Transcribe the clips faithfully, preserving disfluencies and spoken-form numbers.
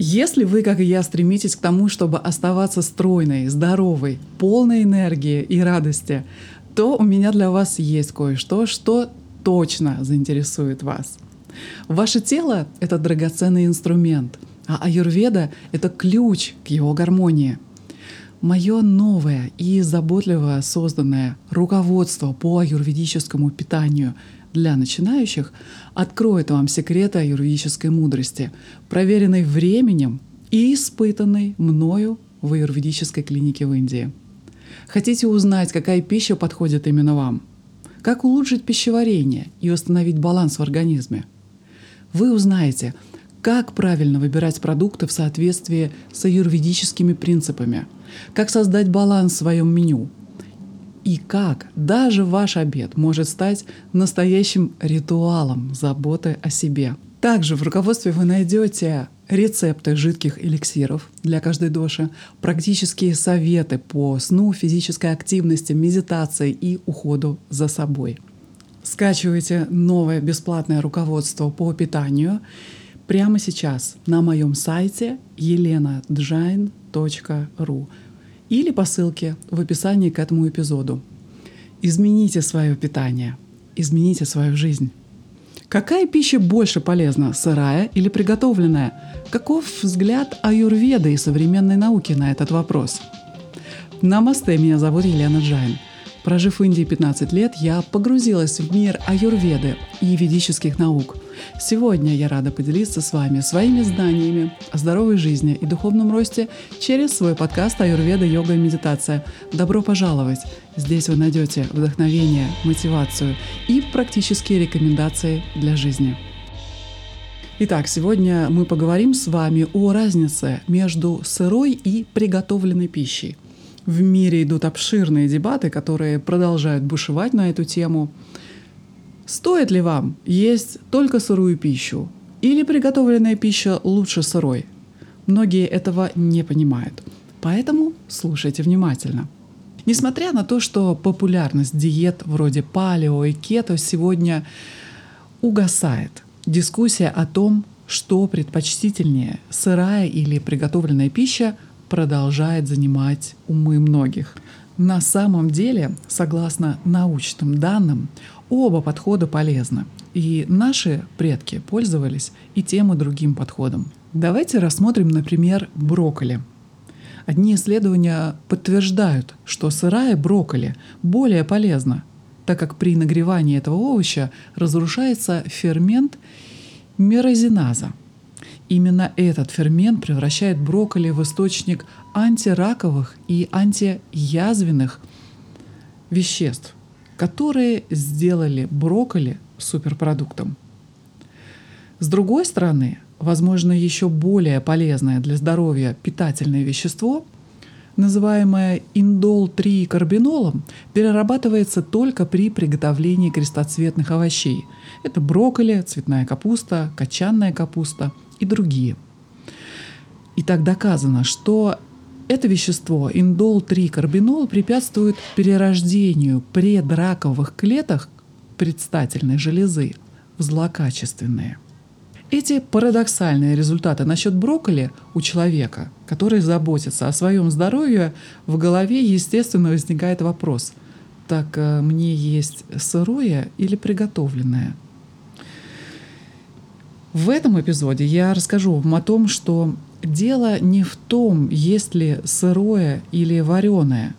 Если вы, как и я, стремитесь к тому, чтобы оставаться стройной, здоровой, полной энергии и радости, то у меня для вас есть кое-что, что точно заинтересует вас. Ваше тело — это драгоценный инструмент, а аюрведа — это ключ к его гармонии. Мое новое и заботливо созданное руководство по аюрведическому питанию для начинающих откроет вам секреты аюрведической мудрости, проверенной временем и испытанной мною в аюрведической клинике в Индии. Хотите узнать, какая пища подходит именно вам? Как улучшить пищеварение и установить баланс в организме? Вы узнаете, как правильно выбирать продукты в соответствии с аюрведическими принципами, как создать баланс в своем меню и как даже ваш обед может стать настоящим ритуалом заботы о себе. Также в руководстве вы найдете рецепты жидких эликсиров для каждой доши, практические советы по сну, физической активности, медитации и уходу за собой. Скачивайте новое бесплатное руководство по питанию прямо сейчас на моем сайте елена джайн точка ру или по ссылке в описании к этому эпизоду. Измените свое питание, измените свою жизнь. Какая пища больше полезна, сырая или приготовленная? Каков взгляд аюрведы и современной науки на этот вопрос? Намасте, меня зовут Елена Джайн. Прожив в Индии пятнадцать лет, я погрузилась в мир аюрведы и ведических наук. Сегодня я рада поделиться с вами своими знаниями о здоровой жизни и духовном росте через свой подкаст «Аюрведа, йога и медитация». Добро пожаловать! Здесь вы найдете вдохновение, мотивацию и практические рекомендации для жизни. Итак, сегодня мы поговорим с вами о разнице между сырой и приготовленной пищей. В мире идут обширные дебаты, которые продолжают бушевать на эту тему. Стоит ли вам есть только сырую пищу? Или приготовленная пища лучше сырой? Многие этого не понимают, поэтому слушайте внимательно. Несмотря на то, что популярность диет вроде палео и кето сегодня угасает, дискуссия о том, что предпочтительнее – сырая или приготовленная пища, продолжает занимать умы многих. На самом деле, согласно научным данным, оба подхода полезны, и наши предки пользовались и тем, и другим подходом. Давайте рассмотрим, например, брокколи. Одни исследования подтверждают, что сырая брокколи более полезна, так как при нагревании этого овоща разрушается фермент мирозиназа. Именно этот фермент превращает брокколи в источник антираковых и антиязвенных веществ, которые сделали брокколи суперпродуктом. С другой стороны, возможно, еще более полезное для здоровья питательное вещество, называемое индол три карбинолом, перерабатывается только при приготовлении крестоцветных овощей. Это брокколи, цветная капуста, кочанная капуста и другие. И так доказано, что это вещество, индол три карбинол, препятствует перерождению предраковых клеток предстательной железы в злокачественные. Эти парадоксальные результаты насчет брокколи у человека, который заботится о своем здоровье, в голове, естественно, возникает вопрос: так мне есть сырое или приготовленное? В этом эпизоде я расскажу вам о том, что дело не в том, есть ли сырое или вареное,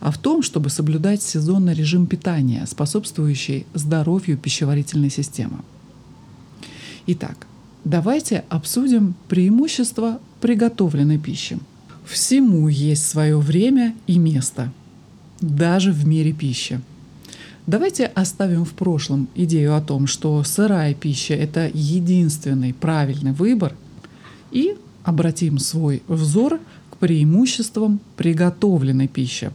а в том, чтобы соблюдать сезонный режим питания, способствующий здоровью пищеварительной системы. Итак, давайте обсудим преимущества приготовленной пищи. Всему есть свое время и место, даже в мире пищи. Давайте оставим в прошлом идею о том, что сырая пища – это единственный правильный выбор, и обратим свой взор к преимуществам приготовленной пищи,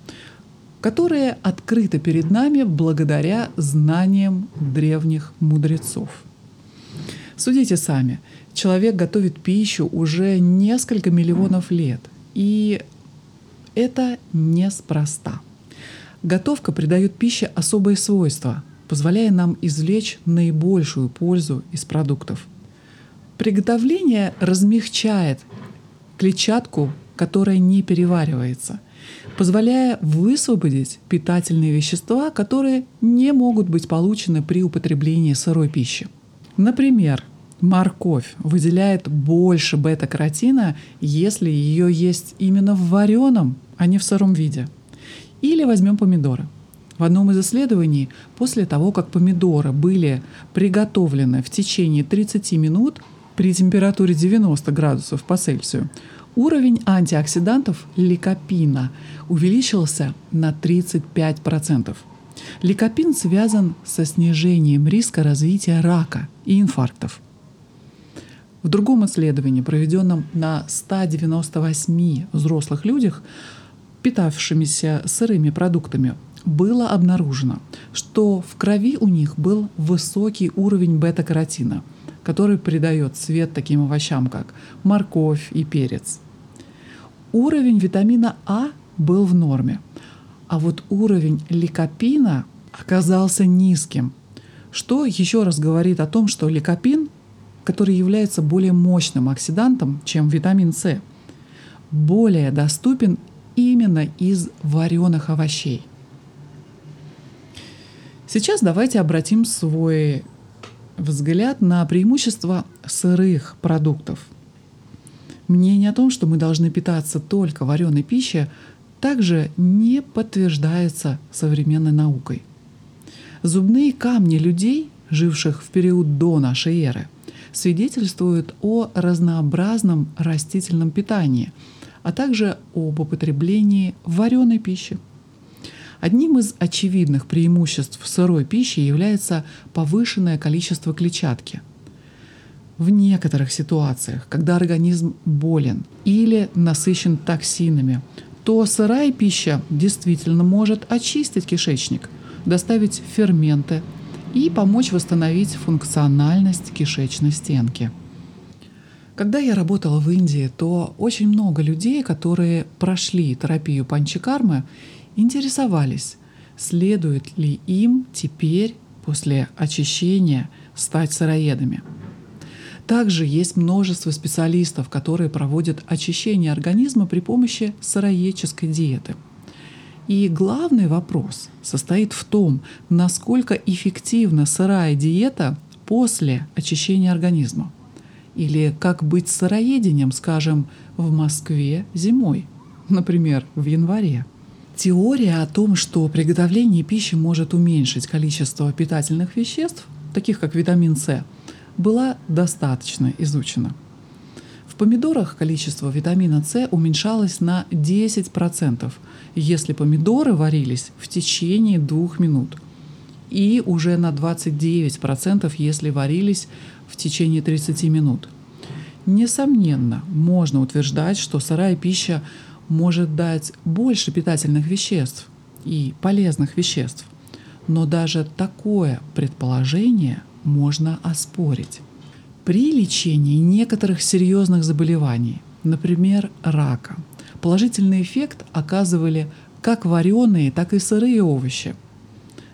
которые открыты перед нами благодаря знаниям древних мудрецов. Судите сами, человек готовит пищу уже несколько миллионов лет, и это неспроста. Готовка придает пище особые свойства, позволяя нам извлечь наибольшую пользу из продуктов. Приготовление размягчает клетчатку, которая не переваривается, позволяя высвободить питательные вещества, которые не могут быть получены при употреблении сырой пищи. Например, морковь выделяет больше бета-каротина, если ее есть именно в вареном, а не в сыром виде. Или возьмем помидоры. В одном из исследований, после того, как помидоры были приготовлены в течение тридцати минут при температуре девяноста градусов по Цельсию, уровень антиоксидантов ликопина увеличился на тридцать пять процентов. Ликопин связан со снижением риска развития рака и инфарктов. В другом исследовании, проведенном на ста девяноста восьми взрослых людях, питавшимися сырыми продуктами, было обнаружено, что в крови у них был высокий уровень бета-каротина, который придает цвет таким овощам, как морковь и перец. Уровень витамина А был в норме, а вот уровень ликопина оказался низким, что еще раз говорит о том, что ликопин, который является более мощным оксидантом, чем витамин С, более доступен именно из вареных овощей. Сейчас давайте обратим свой взгляд на преимущества сырых продуктов. Мнение о том, что мы должны питаться только вареной пищей, также не подтверждается современной наукой. Зубные камни людей, живших в период до нашей эры, свидетельствуют о разнообразном растительном питании, а также об употреблении вареной пищи. Одним из очевидных преимуществ сырой пищи является повышенное количество клетчатки. В некоторых ситуациях, когда организм болен или насыщен токсинами, то сырая пища действительно может очистить кишечник, доставить ферменты и помочь восстановить функциональность кишечной стенки. Когда я работала в Индии, то очень много людей, которые прошли терапию панчи-кармы, интересовались, следует ли им теперь, после очищения, стать сыроедами. Также есть множество специалистов, которые проводят очищение организма при помощи сыроедческой диеты. И главный вопрос состоит в том, насколько эффективна сырая диета после очищения организма. Или как быть сыроедением, скажем, в Москве зимой, например, в январе. Теория о том, что приготовление пищи может уменьшить количество питательных веществ, таких как витамин С, была достаточно изучена. В помидорах количество витамина С уменьшалось на десять процентов, если помидоры варились в течение двух минут, и уже на двадцать девять процентов, если варились в течение тридцати минут. Несомненно, можно утверждать, что сырая пища может дать больше питательных веществ и полезных веществ, но даже такое предположение можно оспорить. При лечении некоторых серьезных заболеваний, например, рака, положительный эффект оказывали как вареные, так и сырые овощи.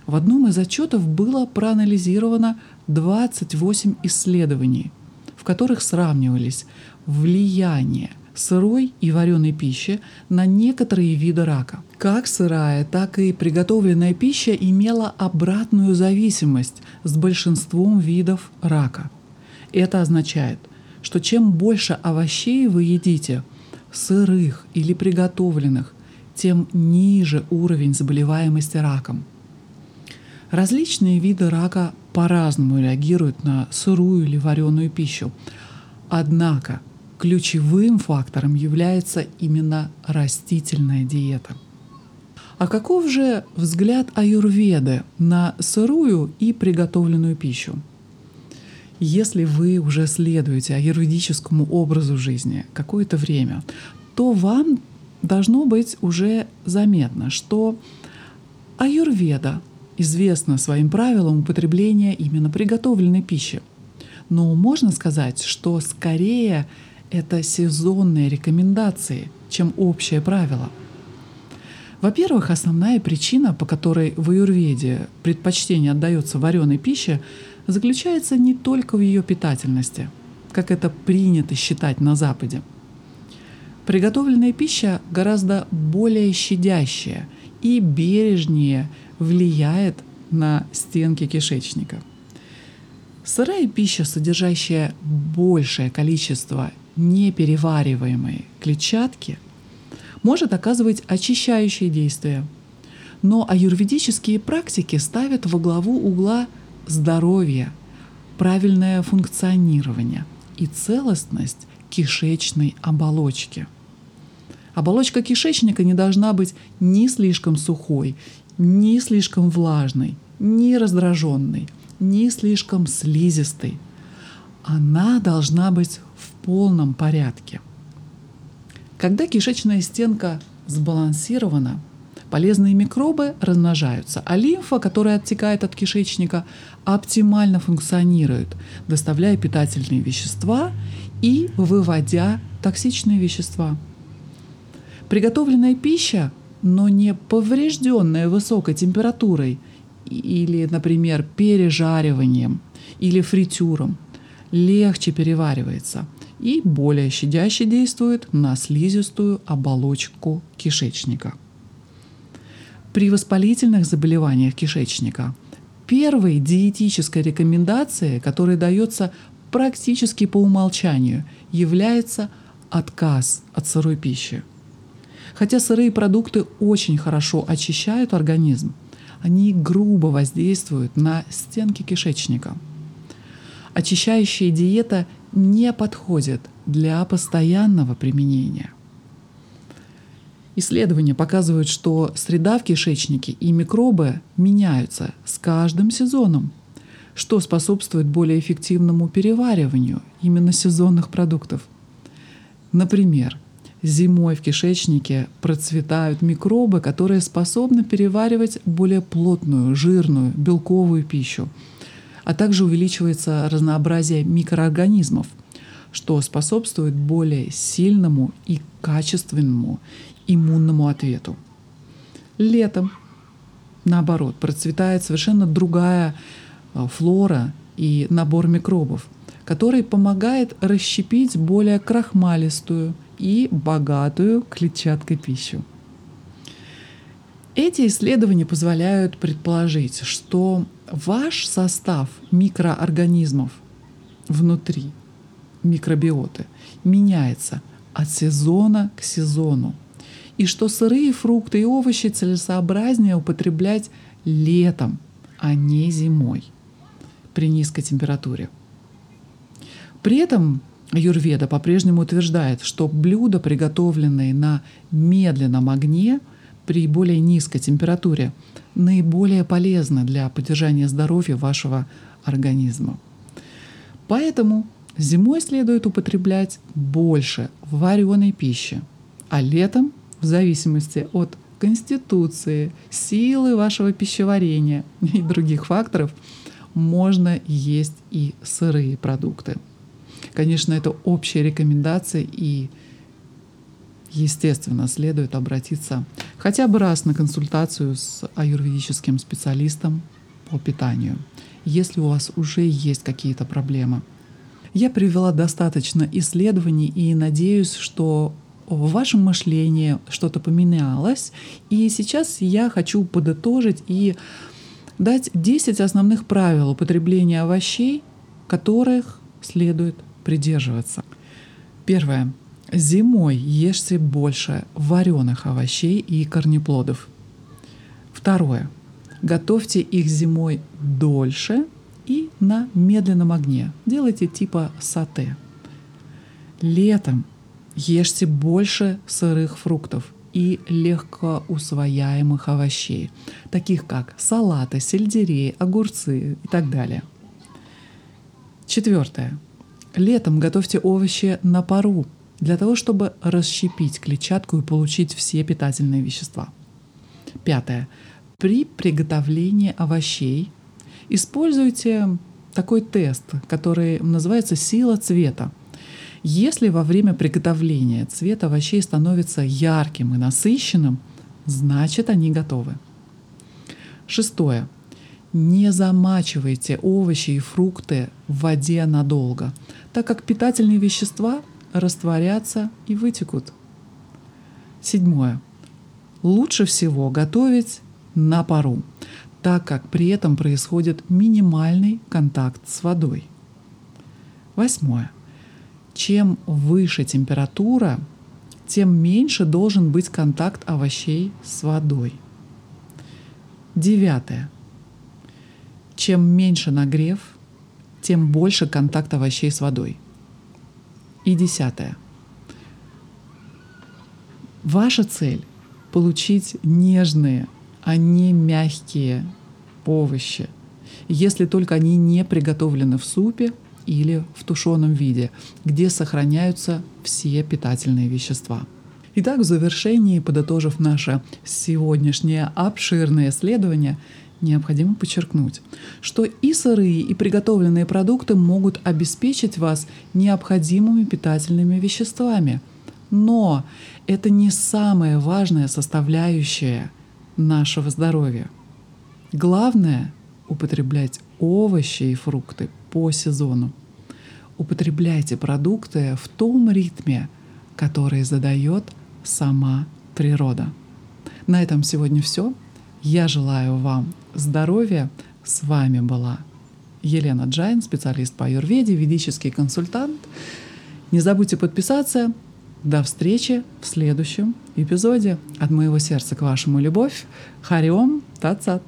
В одном из отчетов было проанализировано двадцать восемь исследований, в которых сравнивались влияние сырой и вареной пищи на некоторые виды рака. Как сырая, так и приготовленная пища имела обратную зависимость с большинством видов рака. Это означает, что чем больше овощей вы едите, сырых или приготовленных, тем ниже уровень заболеваемости раком. Различные виды рака по-разному реагируют на сырую или вареную пищу. Однако ключевым фактором является именно растительная диета. А каков же взгляд аюрведы на сырую и приготовленную пищу? Если вы уже следуете аюрведическому образу жизни какое-то время, то вам должно быть уже заметно, что аюрведа известна своим правилам употребления именно приготовленной пищи. Но можно сказать, что скорее это сезонные рекомендации, чем общее правило. Во-первых, основная причина, по которой в аюрведе предпочтение отдается вареной пище, заключается не только в ее питательности. как это принято считать на Западе. Приготовленная пища гораздо более щадящая и бережнее влияет на стенки кишечника. Сырая пища, содержащая большее количество неперевариваемой клетчатки, может оказывать очищающие действия. Но аюрведические практики ставят во главу угла здоровье, правильное функционирование и целостность кишечной оболочки. Оболочка кишечника не должна быть ни слишком сухой, ни слишком влажной, ни раздраженной, ни слишком слизистой. Она должна быть в полном порядке. Когда кишечная стенка сбалансирована, полезные микробы размножаются, а лимфа, которая оттекает от кишечника, оптимально функционирует, доставляя питательные вещества и выводя токсичные вещества. Приготовленная пища, но не поврежденная высокой температурой или, например, пережариванием или фритюром, легче переваривается и более щадяще действует на слизистую оболочку кишечника. При воспалительных заболеваниях кишечника первой диетической рекомендацией, которая дается практически по умолчанию, является отказ от сырой пищи. Хотя сырые продукты очень хорошо очищают организм, они грубо воздействуют на стенки кишечника. Очищающая диета не подходит для постоянного применения. Исследования показывают, что среда в кишечнике и микробы меняются с каждым сезоном, что способствует более эффективному перевариванию именно сезонных продуктов. Например, зимой в кишечнике процветают микробы, которые способны переваривать более плотную, жирную, белковую пищу, а также увеличивается разнообразие микроорганизмов, что способствует более сильному и качественному иммунному ответу. Летом, наоборот, процветает совершенно другая флора и набор микробов, который помогает расщепить более крахмалистую и богатую клетчаткой пищу. Эти исследования позволяют предположить, что ваш состав микроорганизмов внутри микробиоты меняется от сезона к сезону, и что сырые фрукты и овощи целесообразнее употреблять летом, а не зимой при низкой температуре. При этом аюрведа по-прежнему утверждает, что блюда, приготовленные на медленном огне при более низкой температуре, наиболее полезны для поддержания здоровья вашего организма. Поэтому зимой следует употреблять больше вареной пищи, а летом, в зависимости от конституции, силы вашего пищеварения и других факторов, можно есть и сырые продукты. Конечно, это общие рекомендации, и, естественно, следует обратиться хотя бы раз на консультацию с аюрведическим специалистом по питанию, если у вас уже есть какие-то проблемы. Я привела достаточно исследований и надеюсь, что в вашем мышлении что-то поменялось. И сейчас я хочу подытожить и дать десять основных правил употребления овощей, которых следует придерживаться. Первое. Зимой ешьте больше вареных овощей и корнеплодов. Второе. Готовьте их зимой дольше и на медленном огне. Делайте типа сате. Летом ешьте больше сырых фруктов и легкоусвояемых овощей, таких как салаты, сельдерей, огурцы и так далее. Четвертое. Летом готовьте овощи на пару для того, чтобы расщепить клетчатку и получить все питательные вещества. Пятое. При приготовлении овощей используйте такой тест, который называется «сила цвета». Если во время приготовления цвет овощей становится ярким и насыщенным, значит, они готовы. Шестое. Не замачивайте овощи и фрукты в воде надолго, так как питательные вещества растворятся и вытекут. Седьмое. Лучше всего готовить на пару, так как при этом происходит минимальный контакт с водой. Восьмое. Чем выше температура, тем меньше должен быть контакт овощей с водой. Девятое. Чем меньше нагрев, тем больше контакт овощей с водой. И десятое. Ваша цель – получить нежные, а не мягкие овощи, если только они не приготовлены в супе или в тушеном виде, где сохраняются все питательные вещества. Итак, в завершении, подытожив наше сегодняшнее обширное исследование, необходимо подчеркнуть, что и сырые, и приготовленные продукты могут обеспечить вас необходимыми питательными веществами. Но это не самая важная составляющая нашего здоровья. Главное – употреблять овощи и фрукты по сезону. Употребляйте продукты в том ритме, который задает сама природа. На этом сегодня все. Я желаю вам здоровья. С вами была Елена Джайн, специалист по аюрведе, ведический консультант. Не забудьте подписаться. До встречи в следующем эпизоде. От моего сердца к вашему любовь. Хари Ом Тат Сат.